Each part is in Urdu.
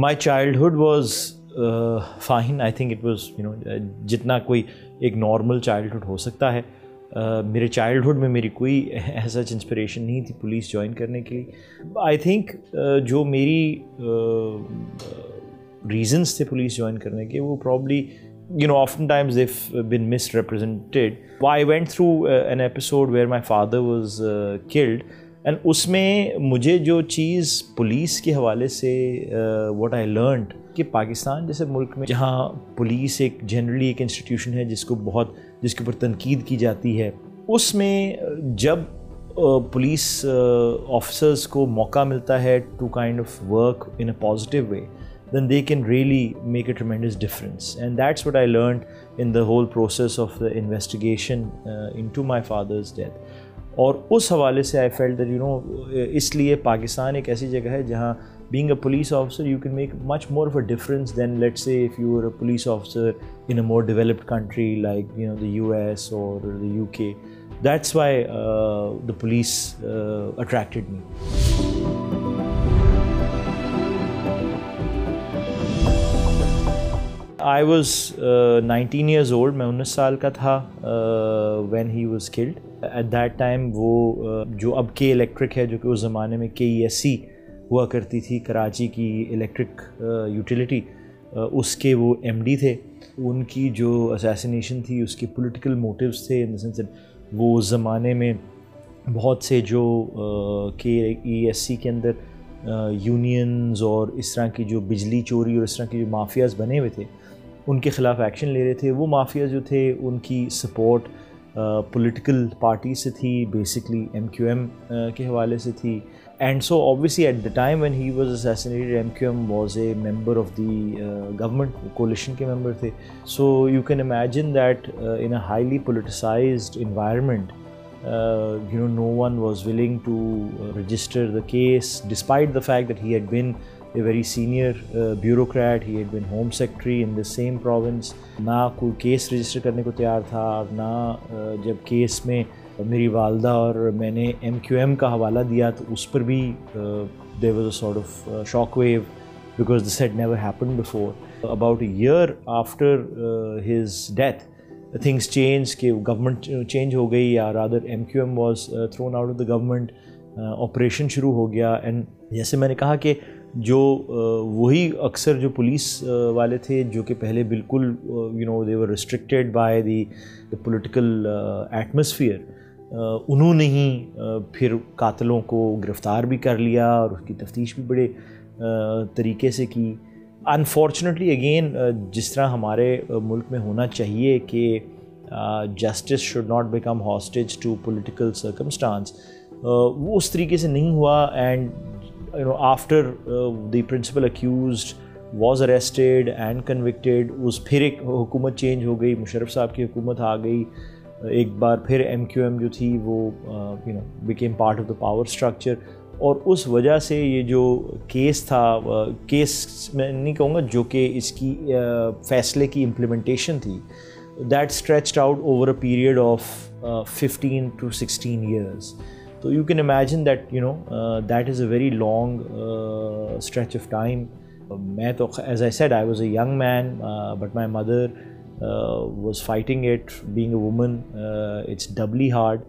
My childhood was fine. I think it was جتنا کوئی ایک نارمل چائلڈ ہوڈ ہو سکتا ہے. میرے چائلڈ ہوڈ میں میری کوئی ایسا انسپریشن نہیں تھی پولیس جوائن کرنے کے لیے. آئی تھنک جو میری ریزنس تھے پولیس جوائن کرنے کے وہ probably often times they've been misrepresented. I went through an episode where my father was killed and اس میں مجھے جو چیز پولیس کے حوالے سے what I learned کہ پاکستان جیسے ملک میں جہاں پولیس ایک جنرلی ایک انسٹیٹیوشن ہے جس کے اوپر تنقید کی جاتی ہے, اس میں جب پولیس آفیسرس کو موقع ملتا ہے to kind of work in a positive way, then they can really make a tremendous difference. And that's what I learned in the whole process of the investigation into my father's death. اور اس حوالے سے I felt that اس لیے پاکستان ایک ایسی جگہ ہے جہاں being a police officer you can make much more of a difference than let's say if you were a police officer in a more developed country like the US or the UK. That's why the police attracted me. I was 19 years old, میں 19 سال کا تھا when he was killed. At that time وہ جو اب کے الیکٹرک ہے, جو کہ اس زمانے میں KESC ہوا کرتی تھی, کراچی کی الیکٹرک یوٹیلیٹی, اس کے وہ MD تھے. ان کی جو اسیسینیشن تھی اس کے پولیٹیکل موٹیوز تھے, ان دا سینس وہ اس زمانے میں بہت سے جو KESC کے اندر یونینز اور اس طرح کی جو بجلی چوری اور اس طرح کی جو مافیاز بنے ہوئے تھے ان کے خلاف ایکشن لے رہے تھے. وہ مافیاز جو تھے ان کی سپورٹ پولیٹیکل پارٹی سے تھی, بیسکلی MQM کے حوالے سے تھی. And so obviously at the time when he was assassinated MQM was a member of the government, coalition کے ممبر تھے. So you can imagine that in a highly politicised environment no one was willing to register the case, despite the fact that he had been a very senior bureaucrat. He had been home secretary in the same province. Na koi case register karne ko taiyar tha, na jab case mein meri walida aur maine MQM ka hawala diya to us par bhi there was a sort of shock wave because this had never happened before. About a year after his death things changed, کہ گورنمنٹ چینج ہو گئی, یا rather MQM was thrown out of the government, operation شروع ہو گیا. اینڈ جیسے میں نے کہا کہ جو وہی اکثر جو پولیس والے تھے جو کہ پہلے بالکل they were restricted by the political atmosphere, انہوں نے ہی پھر قاتلوں کو گرفتار بھی کر لیا اور اس کی تفتیش بھی بڑے طریقے سے کی. انفارچونیٹلی اگین جس طرح ہمارے ملک میں ہونا چاہیے کہ justice should not become hostage to political circumstance, وہ اس طریقے سے نہیں ہوا. And after the principal accused was arrested and convicted, اس پھر ایک حکومت چینج ہو گئی, مشرف صاحب کی حکومت آ گئی. ایک بار پھر MQM جو تھی وہ became part of the power structure, اور اس وجہ سے یہ جو کیس تھا, کیس میں نہیں کہوں گا, جو کہ اس کی فیصلے کی امپلیمنٹیشن تھی, that stretched out over a period of 15 to 16 years. تو you can imagine that that is a very long stretch of time. میں تو as I said I was a young man, but my mother was fighting it. Being a woman it's doubly hard.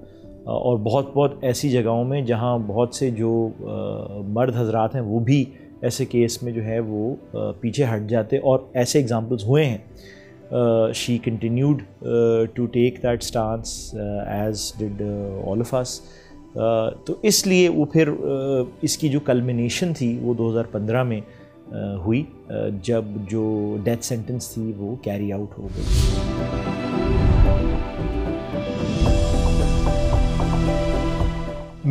اور بہت بہت ایسی جگہوں میں جہاں بہت سے جو مرد حضرات ہیں وہ بھی ایسے کیس میں جو ہے وہ پیچھے ہٹ جاتے, اور ایسے ایگزامپلز ہوئے ہیں. She continued to take that stance as did all of us. تو اس لیے وہ پھر اس کی جو کلمنیشن تھی وہ 2015 میں ہوئی, جب جو ڈیتھ سینٹنس تھی وہ کیری آؤٹ ہو گئی.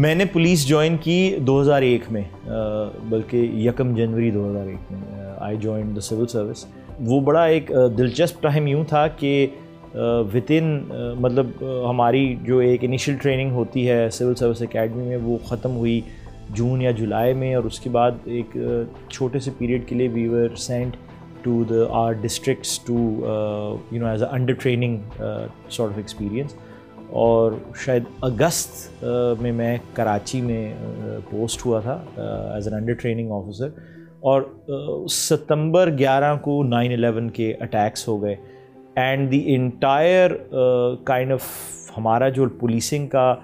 میں نے پولیس جوائن کی 2001 میں, بلکہ 1 جنوری 2001 میں I join the civil service. وہ بڑا ایک دلچسپ ٹائم یوں تھا کہ وت ان مطلب ہماری جو ایک انیشیل ٹریننگ ہوتی ہے سول سروس اکیڈمی میں وہ ختم ہوئی جون یا جولائی میں, اور اس کے بعد ایک چھوٹے سے پیریڈ کے لیے we were sent to the our districts to as a under training sort of experience. اور شاید اگست میں کراچی میں پوسٹ ہوا تھا as an under training officer, اور ستمبر 11 کو 9/11 کے اٹیکس ہو گئے and the entire kind of ہمارا جو پولیسنگ کا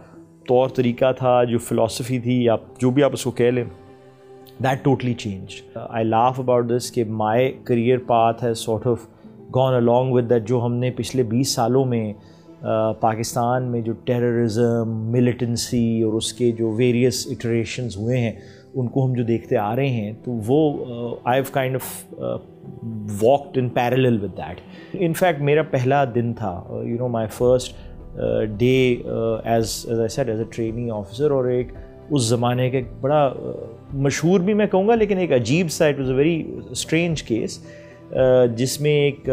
طور طریقہ تھا, جو فلسفی تھی, یا جو بھی آپ اس کو کہہ لیں, that totally change. I laugh about this کہ my career path has sort of gone along with that. جو ہم نے پچھلے 20 سالوں میں پاکستان میں جو ٹیررزم, ملیٹنسی اور اس کے جو ویریس اٹریشنز ہوئے ہیں ان کو ہم جو دیکھتے آ رہے ہیں, تو وہ I have kind of walked in parallel with that. In fact میرا پہلا دن تھا, you know, my first day as I said as a trainee officer, اور ایک اس زمانے کا ایک بڑا مشہور بھی میں کہوں گا لیکن ایک عجیب سا, it was a very strange case, جس میں ایک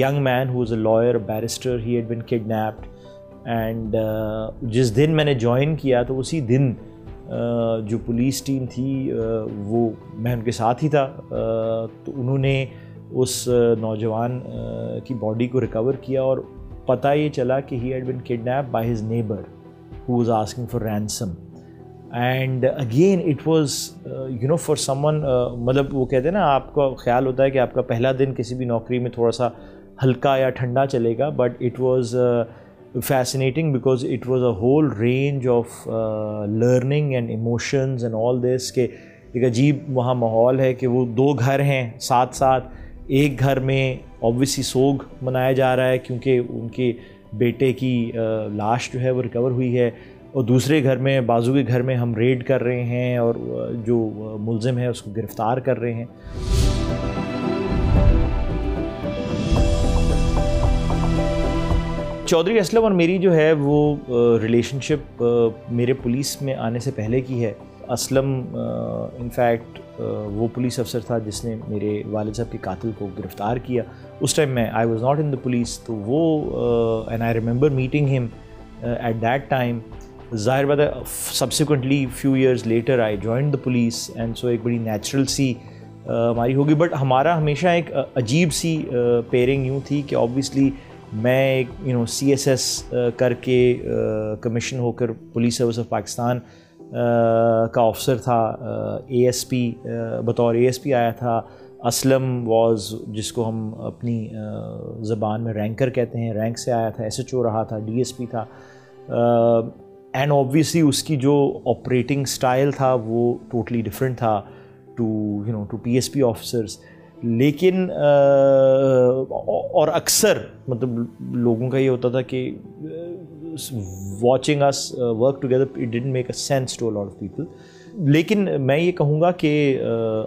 young man who is a lawyer, barrister, he had been kidnapped, and جس دن میں نے جوائن کیا تو اسی دن جو پولیس ٹیم تھی وہ, میں ان کے ساتھ ہی تھا, تو انہوں نے اس نوجوان کی باڈی کو ریکور کیا اور پتہ یہ چلا کہ he had been kidnap by his neighbour who was asking for ransom. And again it was, you know, for someone, مطلب وہ کہتے ہیں نا, آپ کا خیال ہوتا ہے کہ آپ کا پہلا دن کسی بھی نوکری میں تھوڑا سا ہلکا یا ٹھنڈا چلے گا, but it was fascinating because it was a whole range of learning and emotions and all this. کہ ایک عجیب وہاں ماحول ہے کہ وہ دو گھر ہیں ساتھ ساتھ, ایک گھر میں obviously سوگ منایا جا رہا ہے کیونکہ ان کے بیٹے کی لاش جو ہے وہ ریکور ہوئی ہے, اور دوسرے گھر میں, بازو کے گھر میں, ہم ریڈ کر رہے ہیں اور جو ملزم ہے اس کو گرفتار کر رہے ہیں. چودھری اسلم اور میری جو ہے وہ ریلیشن شپ میرے پولیس میں آنے سے پہلے کی ہے. اسلم انفیکٹ وہ پولیس افسر تھا جس نے میرے والد صاحب کے قاتل کو گرفتار کیا. اس ٹائم میں I was not in the police, تو وہ and I remember meeting him at that time. ظاہر بات ہے subsequently few years later I join the police, and so ایک بڑی نیچرل سی ہماری ہوگی, بٹ ہمارا ہمیشہ ایک عجیب سی پیئرنگ یوں تھی کہ اوبویسلی میں ایک, you know, C S S کر کے کمیشن ہو کر پولیس سروس آف پاکستان کا آفیسر تھا, اے ایس پی, بطور اے ایس پی آیا تھا. اسلم واز, جس کو ہم اپنی زبان میں رینکر کہتے ہیں, رینک سے آیا تھا, SHO رہا تھا, DSP تھا, اینڈ اوبویسلی اس کی جو آپریٹنگ سٹائل تھا وہ ٹوٹلی ڈیفرنٹ تھا to, you know, to PSP officers. لیکن اور اکثر مطلب لوگوں کا یہ ہوتا تھا کہ watching us work together it didn't make a sense to a lot of people. لیکن میں یہ کہوں گا کہ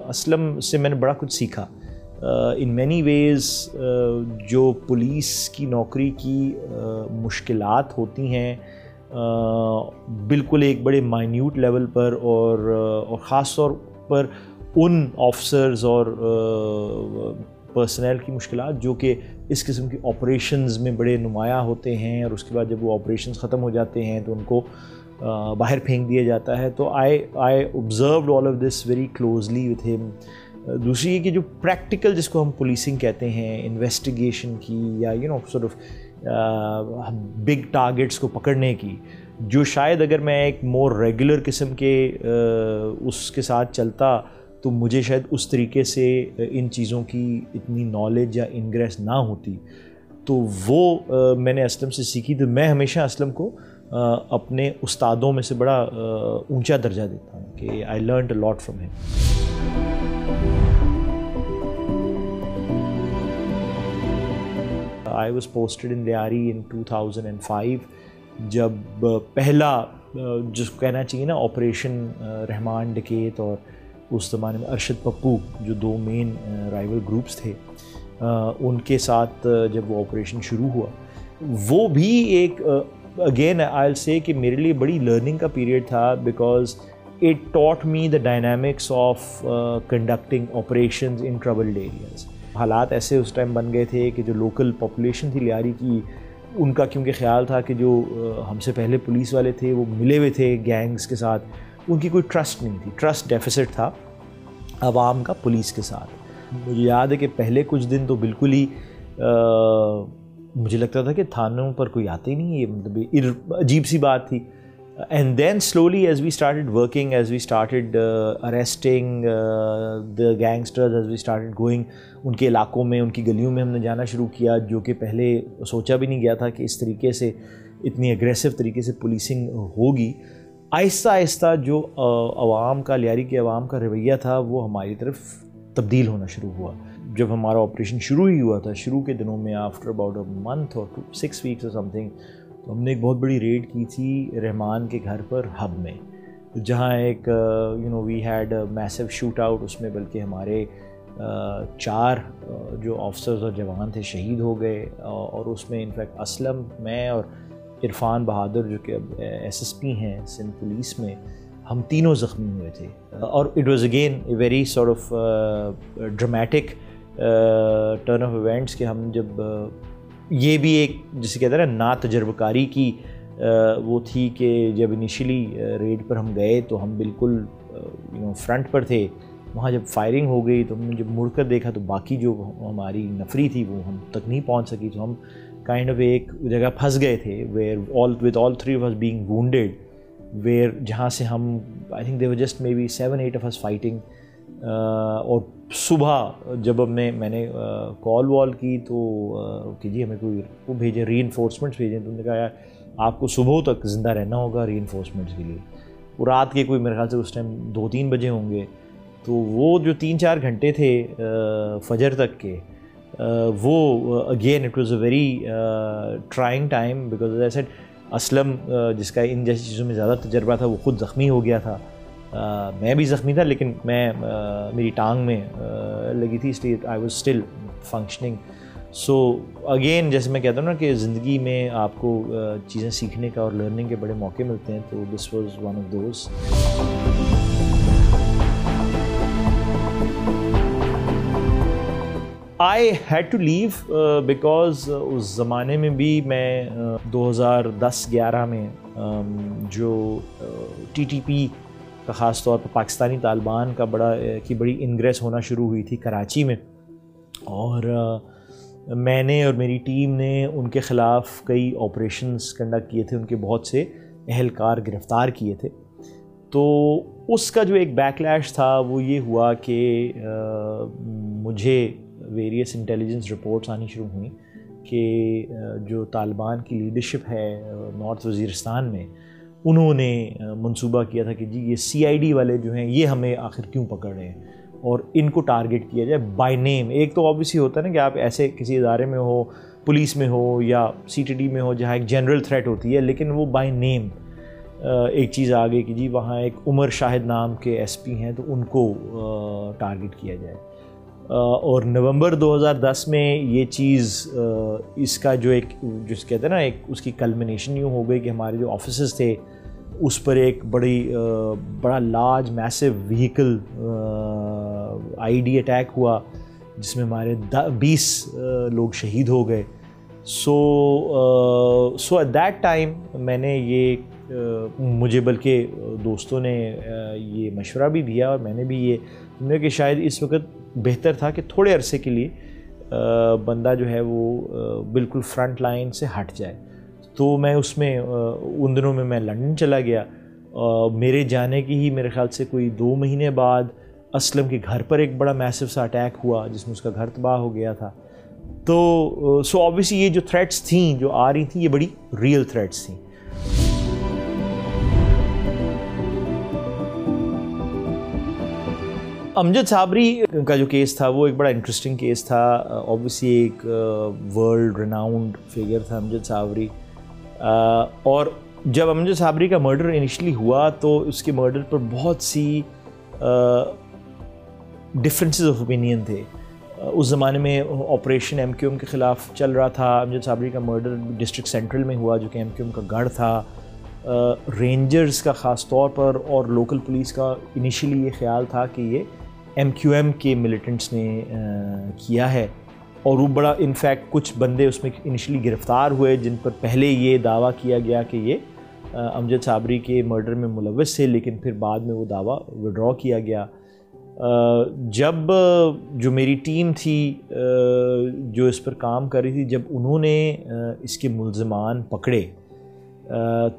اسلم سے میں نے بڑا کچھ سیکھا ان مینی ویز. جو پولیس کی نوکری کی مشکلات ہوتی ہیں بالکل ایک بڑے مائنیوٹ لیول پر, اور خاص طور پر ان آفسرز اور پرسنل کی مشکلات جو کہ اس قسم کی آپریشنز میں بڑے نمایاں ہوتے ہیں, اور اس کے بعد جب وہ آپریشنز ختم ہو جاتے ہیں تو ان کو باہر پھینک دیا جاتا ہے. تو I observed all of this very closely with him. دوسری یہ کہ جو پریکٹیکل, جس کو ہم پولیسنگ کہتے ہیں, انویسٹیگیشن کی, یا you know sort of big targets کو پکڑنے کی, جو شاید اگر میں ایک مور ریگولر قسم کے اس کے ساتھ چلتا تو مجھے شاید اس طریقے سے ان چیزوں کی اتنی نالج یا انگریس نہ ہوتی. تو وہ میں نے اسلم سے سیکھی. تو میں ہمیشہ اسلم کو اپنے استادوں میں سے بڑا اونچا درجہ دیتا ہوں کہ I learned a lot from him. I was posted in Lyari in 2005 جب پہلا, جس کو کہنا چاہیے نا, آپریشن رحمان ڈکیت, اور اس زمانے میں ارشد پپو, جو دو مین رائیول گروپس تھے, ان کے ساتھ جب وہ آپریشن شروع ہوا, وہ بھی ایک اگین آئی سے کہ میرے لیے بڑی لرننگ کا پیریڈ تھا, because it taught me the dynamics of conducting operations in troubled areas. حالات ایسے اس ٹائم بن گئے تھے کہ جو لوکل پاپولیشن تھی لیاری کی, ان کا کیونکہ خیال تھا کہ جو ہم سے پہلے پولیس والے تھے وہ ملے ہوئے تھے گینگز کے ساتھ, ان کی کوئی ٹرسٹ نہیں تھی, ٹرسٹ ڈیفیسٹ تھا عوام کا پولیس کے ساتھ. مجھے یاد ہے کہ پہلے کچھ دن تو بالکل ہی مجھے لگتا تھا کہ تھانوں پر کوئی آتے نہیں, یہ مطلب عجیب سی بات تھی. And then slowly, as we started working, as we started arresting the gangsters, as we started going, ان کے علاقوں میں, ان کی گلیوں میں ہم نے جانا شروع کیا, جو کہ پہلے سوچا بھی نہیں گیا تھا کہ اس طریقے سے, اتنی اگریسو طریقے سے پولیسنگ ہوگی. آہستہ آہستہ جو عوام کا, لیاری کے عوام کا رویہ تھا, وہ ہماری طرف تبدیل ہونا شروع ہوا. جب ہمارا آپریشن شروع ہی ہوا تھا, شروع کے دنوں میں, آفٹر اباؤٹ اے منتھ اور 6 weeks اور سم تھنگ, تو ہم نے ایک بہت بڑی ریڈ کی تھی رحمان کے گھر پر, ہب میں, جہاں ایک we had massive shoot out. اس میں بلکہ ہمارے 4 جو آفسرز اور جوان تھے شہید ہو گئے, اور اس میں انفیکٹ اسلم, میں اور عرفان بہادر, جو کہ اب SSP ہیں سندھ پولیس میں, ہم تینوں زخمی ہوئے تھے. اور it was again a very sort of dramatic turn of events کہ ہم جب یہ بھی ایک جسے کہتے ہیں نا ناتجربہ کاری کی وہ تھی کہ جب انیشلی ریڈ پر ہم گئے تو ہم بالکل فرنٹ پر تھے. وہاں جب فائرنگ ہو گئی تو ہم نے جب مڑ کر دیکھا تو باقی جو ہماری نفری تھی وہ ہم تک نہیں پہنچ سکی, تو ہم کائنڈ آف ایک جگہ پھنس گئے تھے where with all 3 of us being wounded, where جہاں سے ہم I think they were just may be 7-8 of us fighting. اور صبح جب ہم نے میں نے کال وال کی تو کہ جی ہمیں کوئی وہ بھیجیں, ری انفورسمنٹس بھیجیں. تو ہم نے کہا یار آپ کو صبح تک زندہ رہنا ہوگا ری انفورسمنٹس کے لیے. وہ رات کے کوئی میرے خیال سے اس ٹائم 2-3 بجے ہوں گے, تو وہ جو 3-4 گھنٹے تھے فجر تک کے, وہ again it was a very trying time because as I said Aslam جس کا ان جیسی چیزوں میں زیادہ تجربہ تھا وہ خود زخمی ہو گیا تھا. میں بھی زخمی تھا لیکن میں میری ٹانگ میں لگی تھی, اس لیے I was still functioning. So again جیسے میں کہتا ہوں نا کہ زندگی میں آپ کو چیزیں سیکھنے کا اور لرننگ کے بڑے موقع ملتے ہیں, تو this was one of those. I had to leave because اس زمانے میں بھی میں 2010-11 میں جو TTP کا خاص طور پر پاکستانی طالبان کا بڑی انگریس ہونا شروع ہوئی تھی کراچی میں, اور میں نے اور میری ٹیم نے ان کے خلاف کئی آپریشنز کنڈکٹ کیے تھے, ان کے بہت سے اہلکار گرفتار کیے تھے. تو اس کا جو ایک بیک لیش تھا وہ یہ ہوا کہ مجھے ویریس انٹیلیجنس رپورٹس آنی شروع ہوئیں کہ جو طالبان کی لیڈرشپ ہے نارتھ وزیرستان میں, انہوں نے منصوبہ کیا تھا کہ جی یہ CID والے جو ہیں یہ ہمیں آخر کیوں پکڑ رہے ہیں اور ان کو ٹارگٹ کیا جائے بائی نیم. ایک تو آبویسلی ہوتا ہے نا کہ آپ ایسے کسی ادارے میں ہو, پولیس میں ہو یا CTD میں ہو جہاں ایک جنرل تھریٹ ہوتی ہے, لیکن وہ بائی نیم ایک چیز آ گئی کہ جی وہاں ایک عمر شاہد نام کے SP ہیں تو ان کو ٹارگٹ کیا جائے. اور نومبر 2010 میں یہ چیز اس کا جو ایک جس کہتے ہیں نا ایک اس کی کلمنیشن یوں ہو گئی کہ ہمارے جو آفیسز تھے اس پر ایک بڑا large massive vehicle ID attack ہوا جس میں ہمارے 20 لوگ شہید ہو گئے. سو ایٹ دیٹ ٹائم میں نے مجھے بلکہ دوستوں نے یہ مشورہ بھی دیا اور میں نے بھی یہ کہ شاید اس وقت بہتر تھا کہ تھوڑے عرصے کے لیے بندہ جو ہے وہ بالکل فرنٹ لائن سے ہٹ جائے. تو میں اس میں ان دنوں میں میں لندن چلا گیا. میرے جانے کی ہی میرے خیال سے کوئی 2 مہینے بعد اسلم کے گھر پر ایک بڑا میسو سا اٹیک ہوا جس میں اس کا گھر تباہ ہو گیا تھا. تو سو آبویسلی یہ جو تھریٹس تھیں جو آ رہی تھیں یہ بڑی ریئل تھریٹس تھیں. امجد صابری کا جو کیس تھا وہ ایک بڑا انٹرسٹنگ کیس تھا. آبویسلی ایک ورلڈ ریناؤنڈ فگر تھا امجد صابری, اور جب امجد صابری کا مرڈر انیشلی ہوا تو اس کے مرڈر پر بہت سی ڈفرینسز آف اوپینین تھے. اس زمانے میں آپریشن MQM کے خلاف چل رہا تھا. امجد صابری کا مرڈر ڈسٹرکٹ سینٹرل میں ہوا جو کہ MQM کا گڑھ تھا. رینجرز کا خاص طور پر اور لوکل پولیس کا انیشلی یہ خیال تھا کہ یہ MQM کے ملیٹنٹس نے کیا ہے, اور وہ بڑا انفیکٹ کچھ بندے اس میں انیشلی گرفتار ہوئے جن پر پہلے یہ دعویٰ کیا گیا کہ یہ امجد صابری کے مرڈر میں ملوث تھے, لیکن پھر بعد میں وہ دعویٰ وڈرا کیا گیا. جب جو میری ٹیم تھی جو اس پر کام کر رہی تھی, جب انہوں نے اس کے ملزمان پکڑے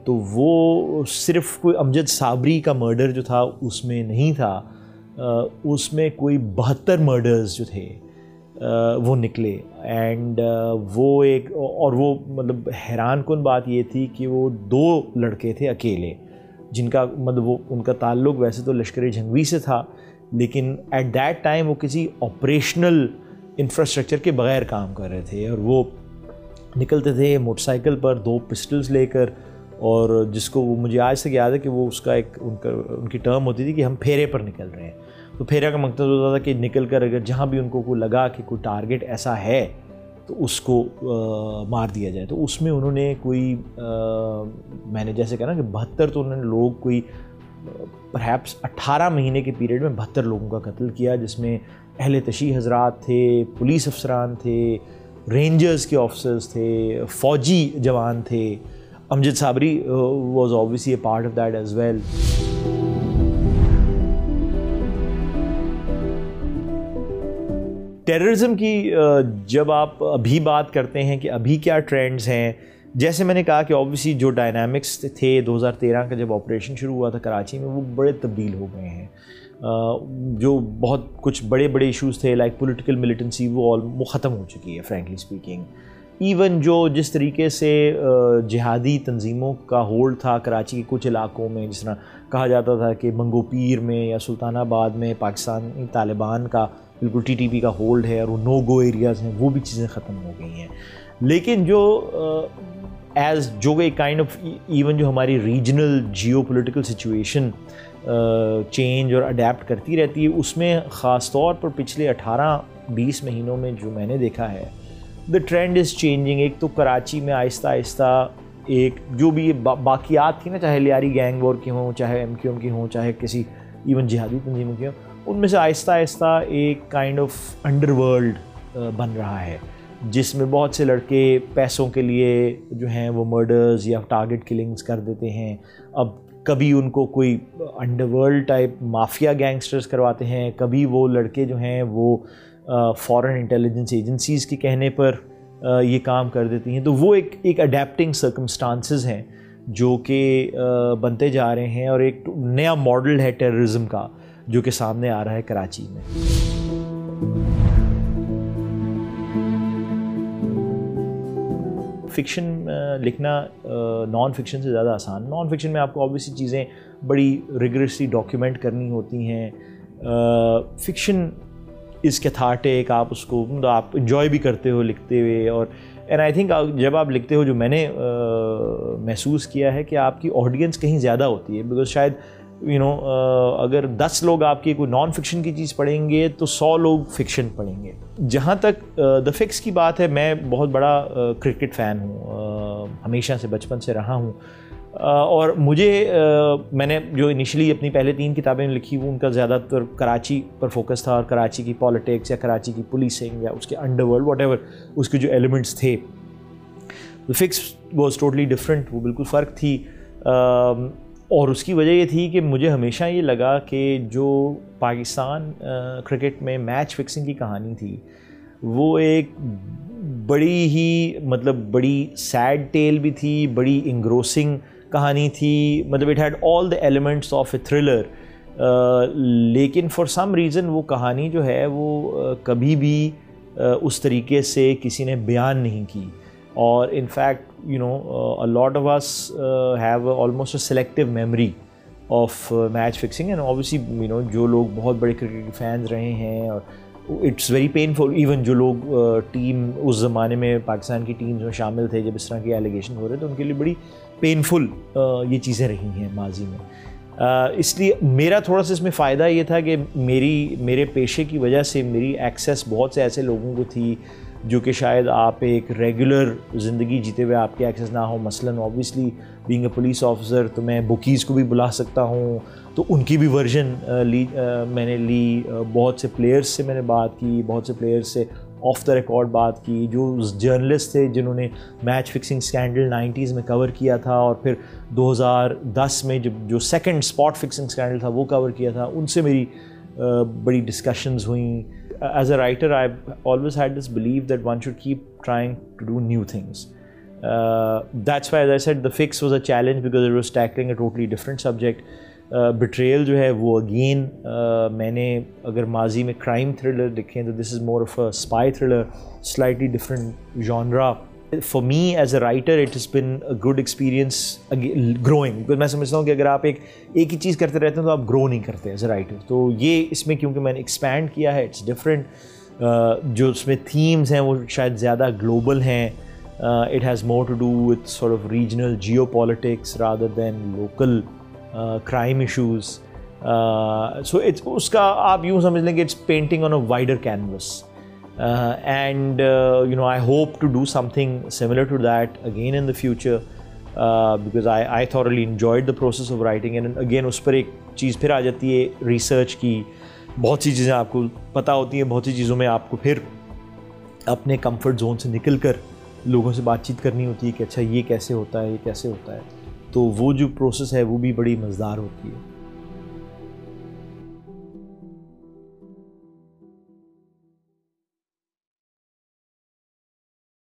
تو وہ صرف کوئی امجد صابری کا مرڈر جو تھا اس میں نہیں تھا، اس میں کوئی 72 مرڈرز جو تھے وہ نکلے، اینڈ وہ ایک اور وہ مطلب حیران کن بات یہ تھی کہ وہ 2 لڑکے تھے اکیلے، جن کا مطلب وہ ان کا تعلق ویسے تو لشکر جھنگوی سے تھا، لیکن ایٹ دیٹ ٹائم وہ کسی آپریشنل انفراسٹرکچر کے بغیر کام کر رہے تھے، اور وہ نکلتے تھے موٹر سائیکل پر 2 پسٹلز لے کر، اور جس کو وہ مجھے آج سے یاد ہے کہ وہ اس کا ایک ان کی ٹرم ہوتی تھی کہ ہم پھیرے پر نکل رہے ہیں، تو پھیرے کا مقصد ہوتا تھا کہ نکل کر اگر جہاں بھی ان کو کوئی لگا کہ کوئی ٹارگٹ ایسا ہے تو اس کو مار دیا جائے. تو اس میں انہوں نے کوئی میں نے جیسے کہا نا کہ 72 تو انہوں نے لوگ کوئی پرہیپس 18 مہینے کے پیریڈ میں 72 لوگوں کا قتل کیا، جس میں اہل تشیع حضرات تھے، پولیس افسران تھے، رینجرز کے آفیسرز تھے، فوجی جوان تھے. Amjad Sabri was obviously a part of that as well. Terrorism کی جب آپ ابھی بات کرتے ہیں کہ ابھی کیا ٹرینڈز ہیں، جیسے میں نے کہا کہ obviously جو ڈائنامکس تھے 2013 کا جب آپریشن شروع ہوا تھا کراچی میں، وہ بڑے تبدیل ہو گئے ہیں. جو بہت کچھ بڑے بڑے ایشوز تھے لائک پولیٹیکل ملیٹنسی، وہ ختم ہو چکی ہے فرینکلی اسپیکنگ. ایون جو جس طریقے سے جہادی تنظیموں کا ہولڈ تھا کراچی کے کچھ علاقوں میں، جس طرح کہا جاتا تھا کہ منگو پیر میں یا سلطان آباد میں پاکستانی طالبان کا بالکل ٹی ٹی پی کا ہولڈ ہے اور وہ نو گو ایریاز ہیں، وہ بھی چیزیں ختم ہو گئی ہیں. لیکن جو ایز جو اے کائنڈ آف ایون جو ہماری regional geopolitical situation change اور اڈیپٹ کرتی رہتی ہے، اس میں خاص طور پر پچھلے 18-20 مہینوں میں جو میں نے دیکھا ہے دا ٹرینڈ از چینجنگ. ایک تو کراچی میں آہستہ آہستہ ایک جو بھی باقیات تھی نا، چاہے لیاری گینگ وار کی ہوں، چاہے ایم کیو ایم کی ہوں، چاہے کسی ایون جہادی تنظیموں کی ہوں، ان میں سے آہستہ آہستہ ایک کائنڈ آف انڈر ورلڈ بن رہا ہے، جس میں بہت سے لڑکے پیسوں کے لیے جو ہیں وہ مرڈرز یا ٹارگٹ کلنگز کر دیتے ہیں. اب کبھی ان کو کوئی underworld type mafia gangsters کرواتے ہیں، کبھی وہ لڑکے جو ہیں وہ فارن انٹیلیجنس ایجنسیز کے کہنے پر یہ کام کر دیتی ہیں. تو وہ ایک اڈیپٹنگ سرکمسٹانسز ہیں جو کہ بنتے جا رہے ہیں، اور ایک نیا ماڈل ہے ٹیررزم کا جو کہ سامنے آ رہا ہے کراچی میں. فکشن لکھنا نان فکشن سے زیادہ آسان، نان فکشن میں آپ کو obviously چیزیں بڑی ریگریسلی ڈاکیومنٹ کرنی ہوتی ہیں. فکشن اس کیتھارٹک، آپ اس کو آپ انجوائے بھی کرتے ہو لکھتے ہوئے، اور اینڈ آئی تھنک جب آپ لکھتے ہو جو میں نے محسوس کیا ہے کہ آپ کی آڈینس کہیں زیادہ ہوتی ہے، بیکاز شاید یو نو اگر 10 لوگ آپ کی کوئی نان فکشن کی چیز پڑھیں گے تو 100 لوگ فکشن پڑھیں گے. جہاں تک دا فکس کی بات ہے، میں بہت بڑا کرکٹ فین ہوں، ہمیشہ سے بچپن سے رہا ہوں، اور مجھے میں نے جو انیشلی اپنی پہلے 3 کتابیں لکھی وہ ان کا زیادہ تر کراچی پر فوکس تھا، اور کراچی کی پالیٹکس یا کراچی کی پولیسنگ یا اس کے انڈر ورلڈ واٹ ایور اس کے جو ایلیمنٹس تھے. فکس واز ٹوٹلی ڈفرینٹ، وہ بالکل فرق تھی، اور اس کی وجہ یہ تھی کہ مجھے ہمیشہ یہ لگا کہ جو پاکستان کرکٹ میں میچ فکسنگ کی کہانی تھی وہ ایک بڑی ہی مطلب بڑی سیڈ ٹیل بھی تھی، بڑی انگروسنگ کہانی تھی، مطلب it had all the elements of a thriller, لیکن فار سم ریزن وہ کہانی جو ہے وہ کبھی بھی اس طریقے سے کسی نے بیان نہیں کی. اور in fact you know a lot of us have almost a selective memory of match fixing, and obviously you know جو لوگ بہت بڑے کرکٹ فینز رہے ہیں، اور اٹس ویری پینفل ایون جو لوگ ٹیم اس زمانے میں پاکستان کی ٹیمز میں شامل تھے جب اس طرح کے ایلیگیشن ہو رہے تھے، ان کے لیے بڑی پینفل یہ چیزیں رہی ہیں ماضی میں. اس لیے میرا تھوڑا سا اس میں فائدہ یہ تھا کہ میرے پیشے کی وجہ سے میری ایکسیس بہت سے ایسے لوگوں کو تھی جو کہ شاید آپ ایک ریگولر زندگی جیتے ہوئے آپ کے ایکسیس نہ ہو. مثلاً obviously being a police officer تو میں بکیز کو بھی بلا سکتا ہوں، تو ان کی بھی ورژن میں نے لی، بہت سے پلیئرز سے میں نے بات کی، بہت سے پلیئرز سے آف دا ریکارڈ بات کی، جو جرنلسٹ تھے جنہوں نے میچ فکسنگ اسکینڈل 90s میں کور کیا تھا، اور پھر 2010 میں جب جو سیکنڈ اسپاٹ فکسنگ اسکینڈل تھا وہ کور کیا تھا، ان سے میری بڑی ڈسکشنز ہوئیں. As a writer, I've always had this belief that one should keep trying to do new things. That's why, as I said, the fix was a challenge because it was tackling a totally different subject. Betrayal جو ہے وہ again میں نے اگر ماضی میں crime thriller دیکھیں تو this is more of a spy thriller, slightly different genre. For me as a writer it has been a good experience growing, because میں سمجھتا ہوں کہ اگر آپ ایک ہی چیز کرتے رہتے ہیں تو آپ grow نہیں کرتے as a writer. تو یہ اس میں کیونکہ میں نے expand کیا ہے, it's different. جو اس میں themes ہیں وہ شاید زیادہ global ہیں. It has more to do with sort of regional geopolitics rather than local crime issues. So it's uska aap yun samajh lenge, it's painting on a wider canvas. And you know, I hope to do something similar to that again in the future, because I thoroughly enjoyed the process of writing. And again us par ek cheez phir aa jati hai research ki, bahut si cheezein aapko pata hoti hain, bahut si cheezon mein aapko phir apne comfort zone se nikal kar لوگوں سے بات چیت کرنی ہوتی ہے کہ اچھا یہ کیسے ہوتا ہے, یہ کیسے ہوتا ہے. تو وہ جو پروسیس ہے وہ بھی بڑی مزیدار ہوتی ہے.